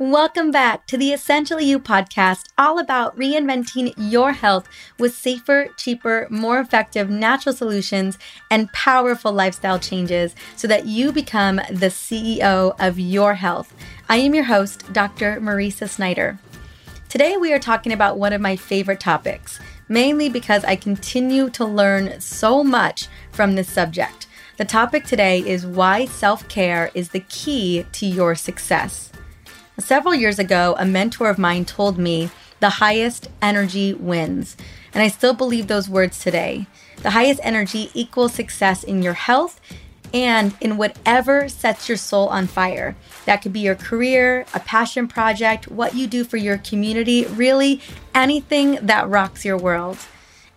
Welcome back to the Essentially You podcast, all about reinventing your health with safer, cheaper, more effective natural solutions and powerful lifestyle changes so that you become the CEO of your health. I am your host, Dr. Marisa Snyder. Today we are talking about one of my favorite topics, mainly because I continue to learn so much from this subject. The topic today is why self-care is the key to your success. Several years ago, a mentor of mine told me the highest energy wins, and I still believe those words today. The highest energy equals success in your health and in whatever sets your soul on fire. That could be your career, a passion project, what you do for your community, really anything that rocks your world.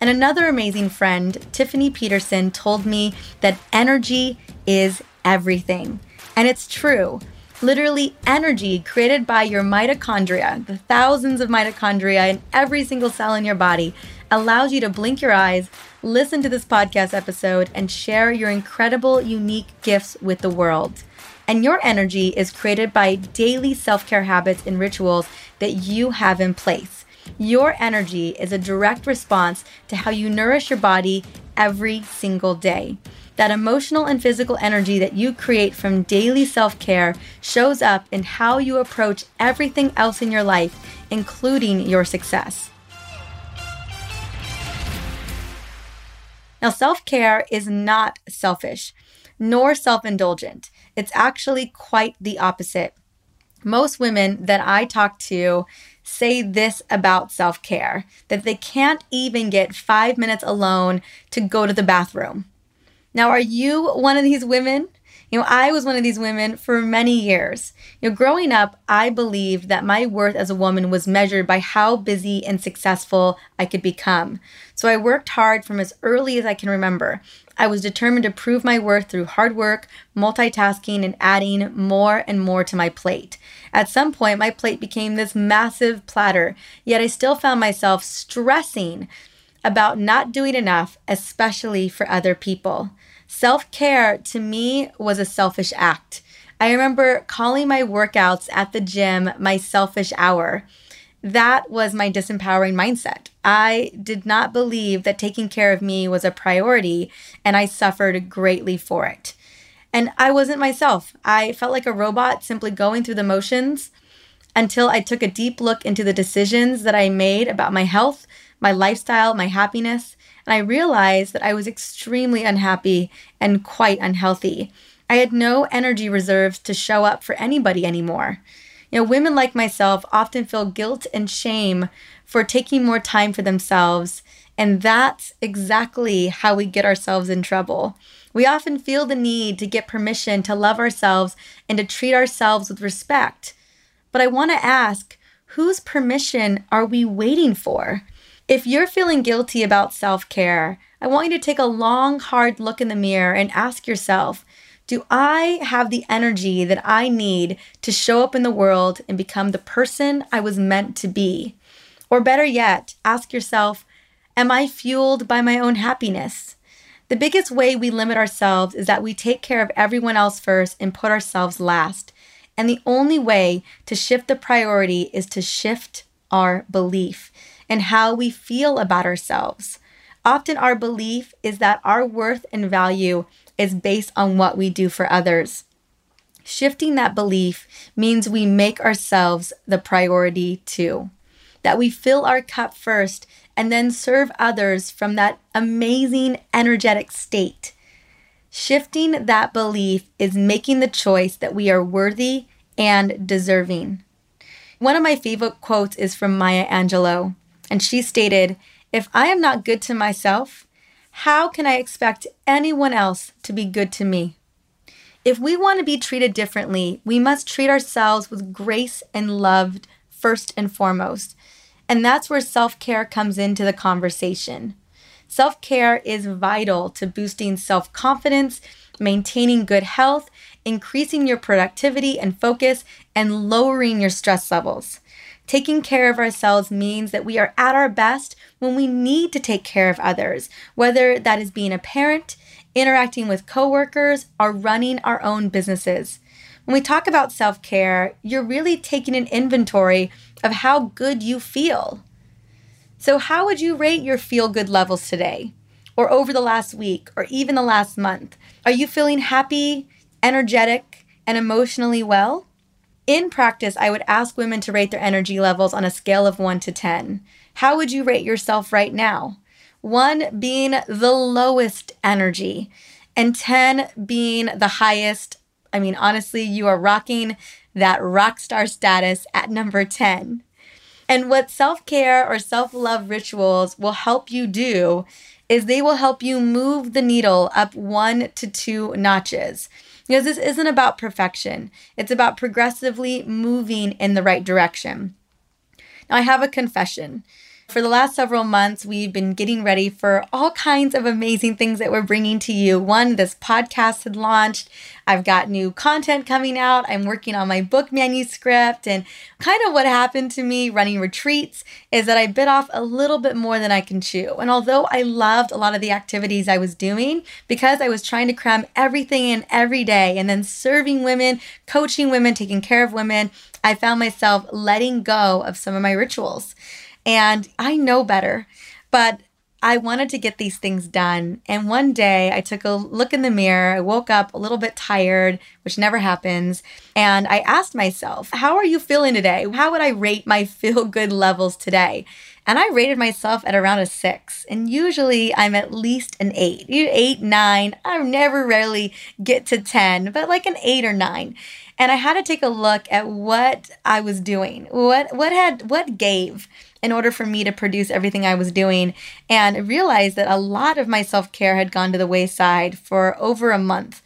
And another amazing friend, Tiffany Peterson, told me that energy is everything, and it's true. Literally, energy created by your mitochondria, the thousands of mitochondria in every single cell in your body, allows you to blink your eyes, listen to this podcast episode, and share your incredible, unique gifts with the world. And your energy is created by daily self-care habits and rituals that you have in place. Your energy is a direct response to how you nourish your body every single day. That emotional and physical energy that you create from daily self-care shows up in how you approach everything else in your life, including your success. Now, self-care is not selfish, nor self-indulgent. It's actually quite the opposite. Most women that I talk to say this about self-care, that they can't even get 5 minutes alone to go to the bathroom. Now, are you one of these women? I was one of these women for many years. Growing up, I believed that my worth as a woman was measured by how busy and successful I could become. So I worked hard from as early as I can remember. I was determined to prove my worth through hard work, multitasking, and adding more and more to my plate. At some point, my plate became this massive platter, yet I still found myself stressing about not doing enough, especially for other people. Self-care to me was a selfish act. I remember calling my workouts at the gym my selfish hour. That was my disempowering mindset. I did not believe that taking care of me was a priority, and I suffered greatly for it. And I wasn't myself. I felt like a robot simply going through the motions until I took a deep look into the decisions that I made about my health, my lifestyle, my happiness, and I realized that I was extremely unhappy and quite unhealthy. I had no energy reserves to show up for anybody anymore. Women like myself often feel guilt and shame for taking more time for themselves, and that's exactly how we get ourselves in trouble. We often feel the need to get permission to love ourselves and to treat ourselves with respect. But I want to ask, whose permission are we waiting for? If you're feeling guilty about self-care, I want you to take a long, hard look in the mirror and ask yourself, do I have the energy that I need to show up in the world and become the person I was meant to be? Or better yet, ask yourself, am I fueled by my own happiness? The biggest way we limit ourselves is that we take care of everyone else first and put ourselves last. And the only way to shift the priority is to shift our belief and how we feel about ourselves. Often our belief is that our worth and value is based on what we do for others. Shifting that belief means we make ourselves the priority too, that we fill our cup first and then serve others from that amazing energetic state. Shifting that belief is making the choice that we are worthy and deserving. One of my favorite quotes is from Maya Angelou. And she stated, if I am not good to myself, how can I expect anyone else to be good to me? If we want to be treated differently, we must treat ourselves with grace and love first and foremost. And that's where self-care comes into the conversation. Self-care is vital to boosting self-confidence, maintaining good health, increasing your productivity and focus, and lowering your stress levels. Taking care of ourselves means that we are at our best when we need to take care of others, whether that is being a parent, interacting with coworkers, or running our own businesses. When we talk about self-care, you're really taking an inventory of how good you feel. So how would you rate your feel-good levels today, or over the last week, or even the last month? Are you feeling happy, energetic, and emotionally well? In practice, I would ask women to rate their energy levels on a scale of 1 to 10. How would you rate yourself right now? 1 being the lowest energy, and 10 being the highest. I mean, honestly, you are rocking that rock star status at number 10. And what self-care or self-love rituals will help you do is they will help you move the needle up 1 to 2 notches. Because this isn't about perfection. It's about progressively moving in the right direction. Now, I have a confession. For the last several months, we've been getting ready for all kinds of amazing things that we're bringing to you. One, this podcast had launched. I've got new content coming out. I'm working on my book manuscript. And kind of what happened to me running retreats is that I bit off a little bit more than I can chew. And although I loved a lot of the activities I was doing, because I was trying to cram everything in every day and then serving women, coaching women, taking care of women, I found myself letting go of some of my rituals. And I know better, but I wanted to get these things done. And one day I took a look in the mirror. I woke up a little bit tired, which never happens. And I asked myself, how are you feeling today? How would I rate my feel-good levels today? And I rated myself at around a 6. And usually I'm at least an 8, 9. I never rarely get to 10, but like an 8 or 9. And I had to take a look at what I was doing, what gave in order for me to produce everything I was doing, and realized that a lot of my self-care had gone to the wayside for over a month.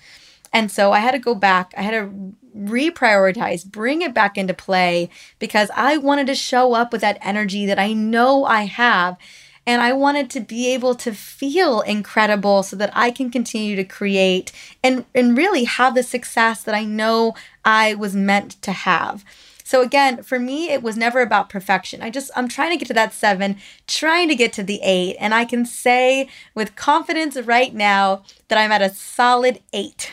And so I had to go back. I had to reprioritize, bring it back into play, because I wanted to show up with that energy that I know I have. And I wanted to be able to feel incredible so that I can continue to create and really have the success that I know I was meant to have. So again, for me, it was never about perfection. I'm trying to get to that 7, trying to get to the 8. And I can say with confidence right now that I'm at a solid 8.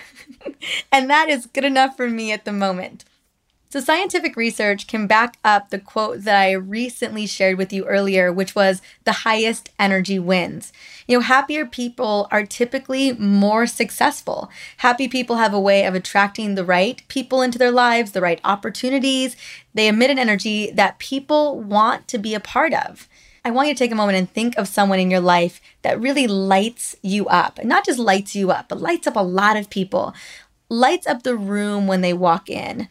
And that is good enough for me at the moment. So scientific research can back up the quote that I recently shared with you earlier, which was the highest energy wins. You know, happier people are typically more successful. Happy people have a way of attracting the right people into their lives, the right opportunities. They emit an energy that people want to be a part of. I want you to take a moment and think of someone in your life that really lights you up. And not just lights you up, but lights up a lot of people. Lights up the room when they walk in.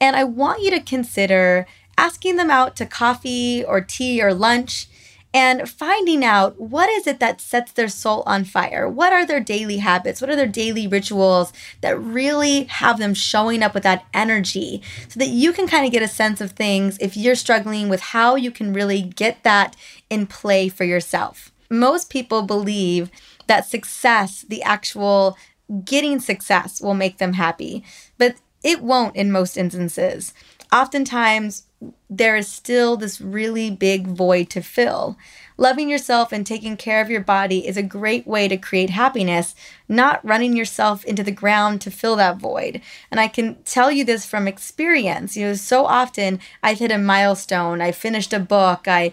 And I want you to consider asking them out to coffee or tea or lunch and finding out what is it that sets their soul on fire? What are their daily habits? What are their daily rituals that really have them showing up with that energy, so that you can kind of get a sense of things if you're struggling with how you can really get that in play for yourself. Most people believe that success, the actual getting success, will make them happy, but it won't in most instances. Oftentimes, there is still this really big void to fill. Loving yourself and taking care of your body is a great way to create happiness, not running yourself into the ground to fill that void. And I can tell you this from experience. You know, so often I've hit a milestone, I finished a book, I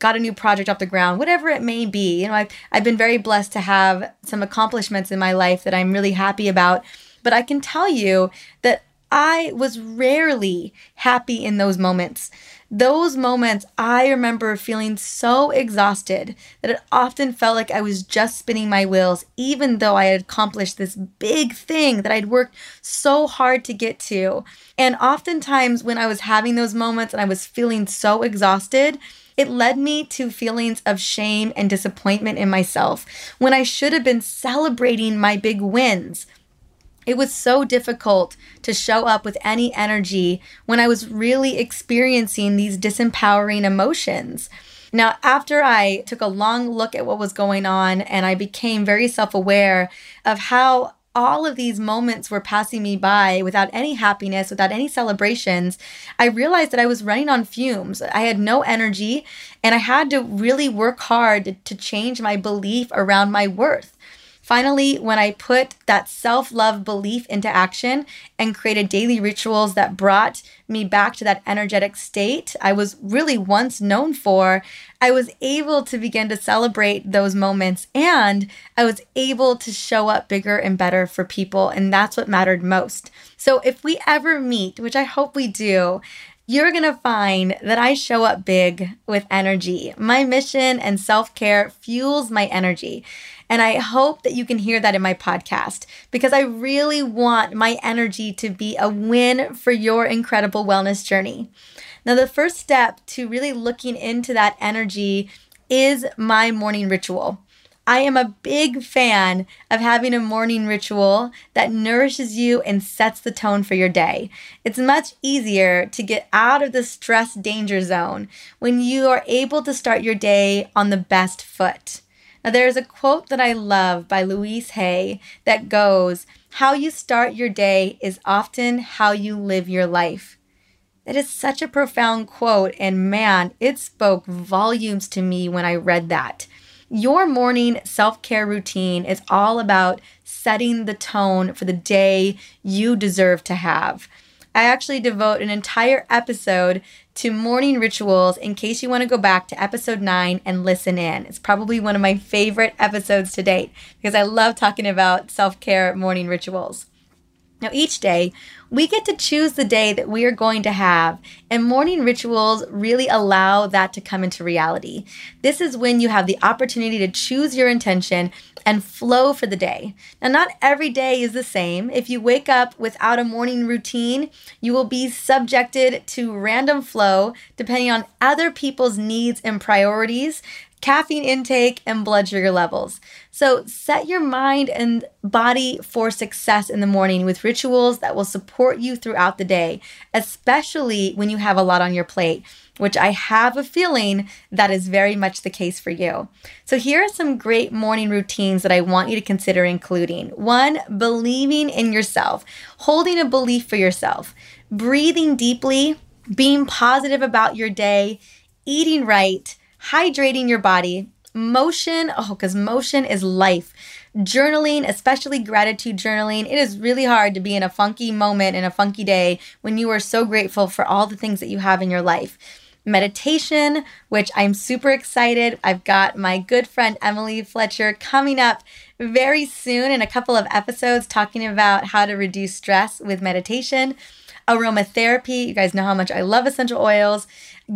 got a new project off the ground, whatever it may be. You know, I've been very blessed to have some accomplishments in my life that I'm really happy about. But I can tell you that I was rarely happy in those moments. Those moments, I remember feeling so exhausted that it often felt like I was just spinning my wheels, even though I had accomplished this big thing that I'd worked so hard to get to. And oftentimes when I was having those moments and I was feeling so exhausted, it led me to feelings of shame and disappointment in myself when I should have been celebrating my big wins. It was so difficult to show up with any energy when I was really experiencing these disempowering emotions. Now, after I took a long look at what was going on and I became very self-aware of how all of these moments were passing me by without any happiness, without any celebrations, I realized that I was running on fumes. I had no energy, and I had to really work hard to change my belief around my worth. Finally, when I put that self-love belief into action and created daily rituals that brought me back to that energetic state I was really once known for, I was able to begin to celebrate those moments, and I was able to show up bigger and better for people, and that's what mattered most. So if we ever meet, which I hope we do, you're going to find that I show up big with energy. My mission and self-care fuels my energy. And I hope that you can hear that in my podcast, because I really want my energy to be a win for your incredible wellness journey. Now, the first step to really looking into that energy is my morning ritual. I am a big fan of having a morning ritual that nourishes you and sets the tone for your day. It's much easier to get out of the stress danger zone when you are able to start your day on the best foot. Now, there's a quote that I love by Louise Hay that goes, "How you start your day is often how you live your life." That is such a profound quote, and man, it spoke volumes to me when I read that. Your morning self-care routine is all about setting the tone for the day you deserve to have. I actually devote an entire episode to morning rituals in case you want to go back to episode 9 and listen in. It's probably one of my favorite episodes to date because I love talking about self-care morning rituals. Now, each day, we get to choose the day that we are going to have, and morning rituals really allow that to come into reality. This is when you have the opportunity to choose your intention and flow for the day. Now, not every day is the same. If you wake up without a morning routine, you will be subjected to random flow depending on other people's needs and priorities, caffeine intake, and blood sugar levels. So set your mind and body for success in the morning with rituals that will support you throughout the day, especially when you have a lot on your plate, which I have a feeling that is very much the case for you. So here are some great morning routines that I want you to consider including. 1, believing in yourself, holding a belief for yourself, breathing deeply, being positive about your day, eating right, hydrating your body, motion, because motion is life. Journaling, especially gratitude journaling. It is really hard to be in a funky moment in a funky day when you are so grateful for all the things that you have in your life. Meditation, which I'm super excited. I've got my good friend Emily Fletcher coming up very soon in a couple of episodes talking about how to reduce stress with meditation. Aromatherapy, you guys know how much I love essential oils.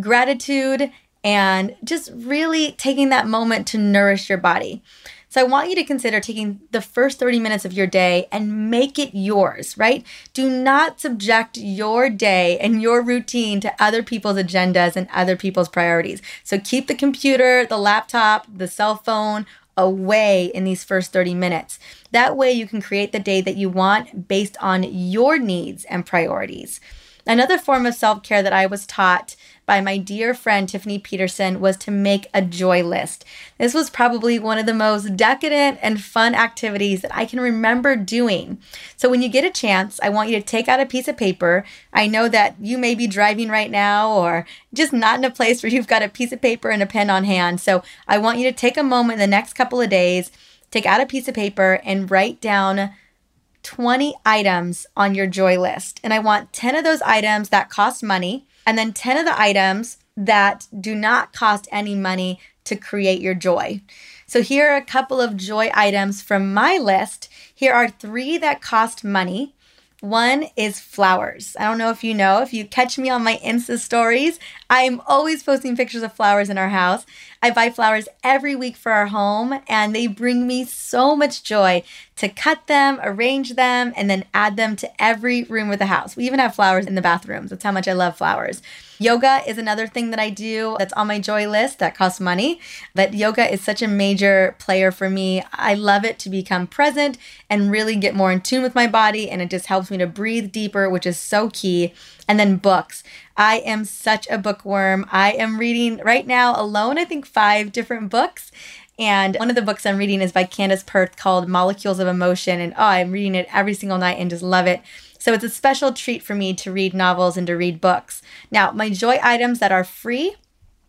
Gratitude, and just really taking that moment to nourish your body. So I want you to consider taking the first 30 minutes of your day and make it yours, right? Do not subject your day and your routine to other people's agendas and other people's priorities. So keep the computer, the laptop, the cell phone away in these first 30 minutes. That way you can create the day that you want based on your needs and priorities. Another form of self-care that I was taught by my dear friend Tiffany Peterson was to make a joy list. This was probably one of the most decadent and fun activities that I can remember doing. So when you get a chance, I want you to take out a piece of paper. I know that you may be driving right now or just not in a place where you've got a piece of paper and a pen on hand. So I want you to take a moment in the next couple of days, take out a piece of paper and write down 20 items on your joy list. And I want 10 of those items that cost money, and then 10 of the items that do not cost any money to create your joy. So here are a couple of joy items from my list. Here are 3 that cost money. 1 is flowers. I don't know if you know, if you catch me on my Insta stories, I'm always posting pictures of flowers in our house. I buy flowers every week for our home, and they bring me so much joy to cut them, arrange them, and then add them to every room of the house. We even have flowers in the bathrooms. That's how much I love flowers. Yoga is another thing that I do that's on my joy list that costs money, but yoga is such a major player for me. I love it to become present and really get more in tune with my body, and it just helps me to breathe deeper, which is so key. And then books. I am such a bookworm. I am reading right now alone, I think 5 different books. And one of the books I'm reading is by Candace Pert called Molecules of Emotion. And I'm reading it every single night and just love it. So it's a special treat for me to read novels and to read books. Now, my joy items that are free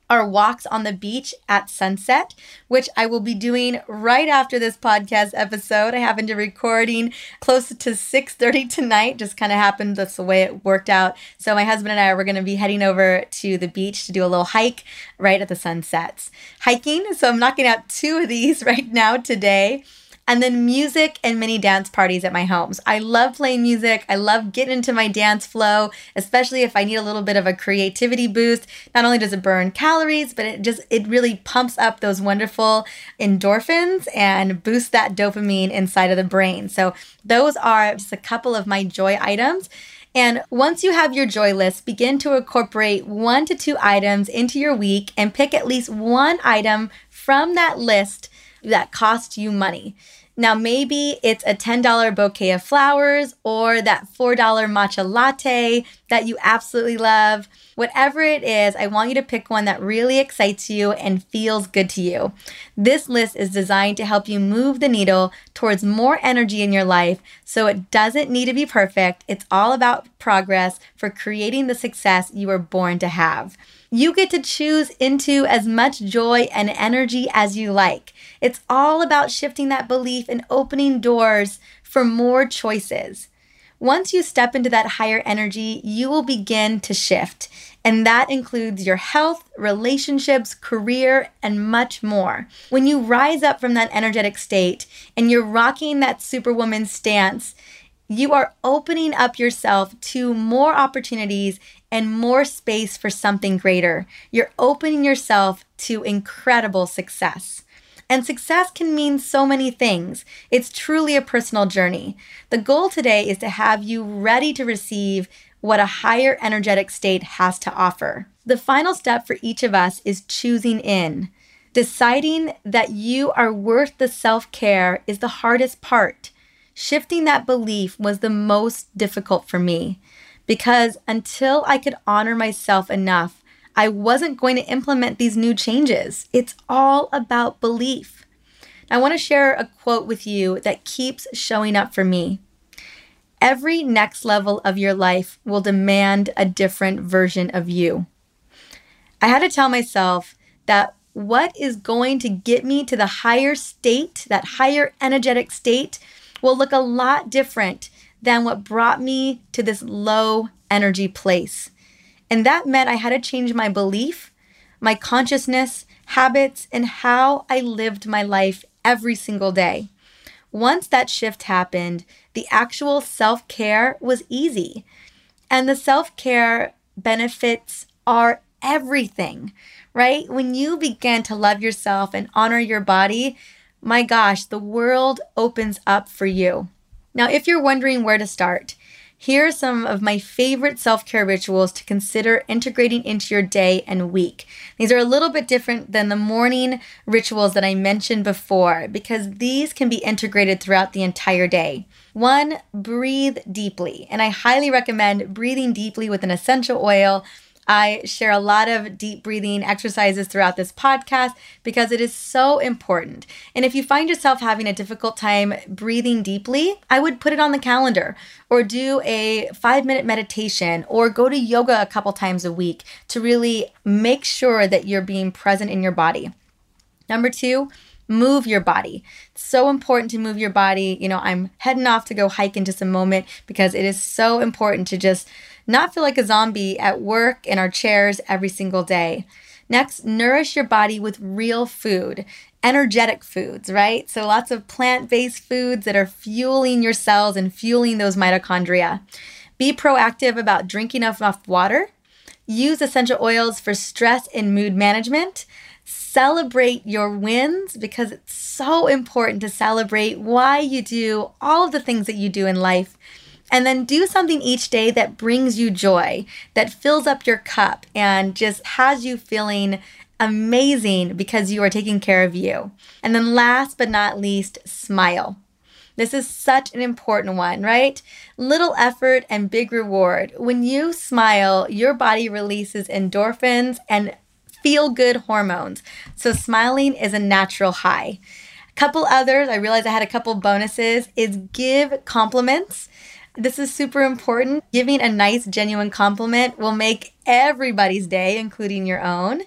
our walks on the beach at sunset, which I will be doing right after this podcast episode. I happened to recording close to 6:30 tonight. Just kind of happened. That's the way it worked out. So my husband and I were going to be heading over to the beach to do a little hike right at the sunsets. Hiking, so I'm knocking out two of these right now today. And then music and mini dance parties at my homes. I love playing music. I love getting into my dance flow, especially if I need a little bit of a creativity boost. Not only does it burn calories, but it really pumps up those wonderful endorphins and boosts that dopamine inside of the brain. So those are just a couple of my joy items. And once you have your joy list, begin to incorporate 1 to 2 items into your week and pick at least one item from that list that cost you money. Now, maybe it's a $10 bouquet of flowers or that $4 matcha latte that you absolutely love. Whatever it is, I want you to pick one that really excites you and feels good to you. This list is designed to help you move the needle towards more energy in your life, so it doesn't need to be perfect. It's all about progress for creating the success you were born to have. You get to choose into as much joy and energy as you like. It's all about shifting that belief and opening doors for more choices. Once you step into that higher energy, you will begin to shift. And that includes your health, relationships, career, and much more. When you rise up from that energetic state and you're rocking that superwoman stance, you are opening up yourself to more opportunities and more space for something greater. You're opening yourself to incredible success. And success can mean so many things. It's truly a personal journey. The goal today is to have you ready to receive what a higher energetic state has to offer. The final step for each of us is choosing in. Deciding that you are worth the self-care is the hardest part. Shifting that belief was the most difficult for me, because until I could honor myself enough, I wasn't going to implement these new changes. It's all about belief. I want to share a quote with you that keeps showing up for me. Every next level of your life will demand a different version of you. I had to tell myself that what is going to get me to the higher state, that higher energetic state, will look a lot different than what brought me to this low energy place. And that meant I had to change my belief, my consciousness, habits, and how I lived my life every single day. Once that shift happened, the actual self-care was easy. And the self-care benefits are everything, right? When you begin to love yourself and honor your body, my gosh, the world opens up for you. Now, if you're wondering where to start, here are some of my favorite self-care rituals to consider integrating into your day and week. These are a little bit different than the morning rituals that I mentioned before, because these can be integrated throughout the entire day. 1, breathe deeply. And I highly recommend breathing deeply with an essential oil. I share a lot of deep breathing exercises throughout this podcast because it is so important. And if you find yourself having a difficult time breathing deeply, I would put it on the calendar or do a 5-minute meditation or go to yoga a couple times a week to really make sure that you're being present in your body. 2, move your body. It's so important to move your body. You know, I'm heading off to go hike in just a moment because it is so important to just not feel like a zombie at work in our chairs every single day. Next, nourish your body with real food, energetic foods, right? So lots of plant-based foods that are fueling your cells and fueling those mitochondria. Be proactive about drinking enough water. Use essential oils for stress and mood management. Celebrate your wins, because it's so important to celebrate why you do all of the things that you do in life. And then do something each day that brings you joy, that fills up your cup and just has you feeling amazing because you are taking care of you. And then last but not least, smile. This is such an important one, right? Little effort and big reward. When you smile, your body releases endorphins and feel-good hormones. So smiling is a natural high. A couple others, I realized I had a couple bonuses, is give compliments. This is super important. Giving a nice, genuine compliment will make everybody's day, including your own.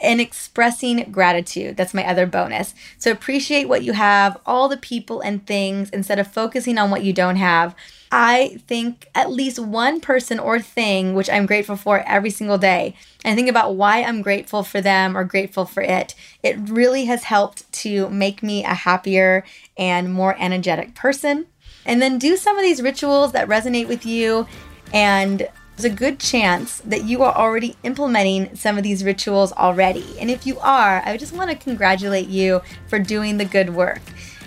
and expressing gratitude. That's my other bonus. So appreciate what you have, all the people and things, instead of focusing on what you don't have. I think at least one person or thing which I'm grateful for every single day, and think about why I'm grateful for them or grateful for it. It really has helped to make me a happier and more energetic person. And then do some of these rituals that resonate with you, and there's a good chance that you are already implementing some of these rituals already. And if you are, I just want to congratulate you for doing the good work.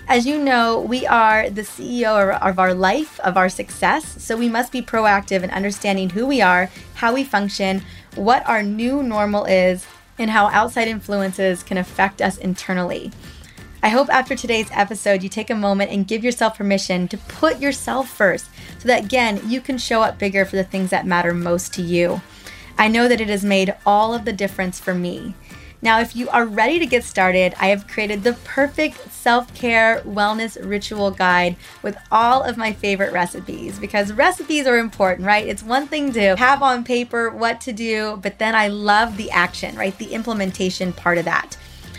As you know, we are the CEO of our life, of our success, so we must be proactive in understanding who we are, how we function, what our new normal is, and how outside influences can affect us internally. I hope after today's episode, you take a moment and give yourself permission to put yourself first so that, again, you can show up bigger for the things that matter most to you. I know that it has made all of the difference for me. Now, if you are ready to get started, I have created the perfect self-care wellness ritual guide with all of my favorite recipes, because recipes are important, right? It's one thing to have on paper what to do, but then I love the action, right? The implementation part of that.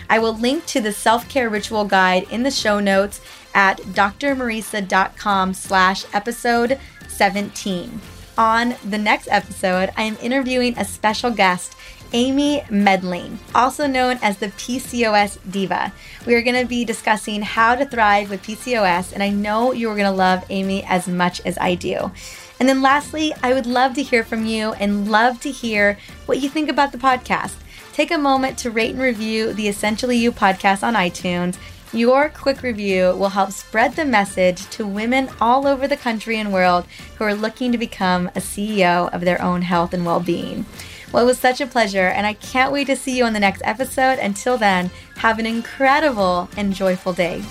I will link to the self-care ritual guide in the show notes at drmarisa.com/episode17. On the next episode, I am interviewing a special guest, Amy Medling, also known as the PCOS Diva. We are going to be discussing how to thrive with PCOS, and I know you are going to love Amy as much as I do. And then lastly, I would love to hear from you and love to hear what you think about the podcast. Take a moment to rate and review the Essentially You podcast on iTunes. Your quick review will help spread the message to women all over the country and world who are looking to become a CEO of their own health and well-being. Well, it was such a pleasure, and I can't wait to see you on the next episode. Until then, have an incredible and joyful day.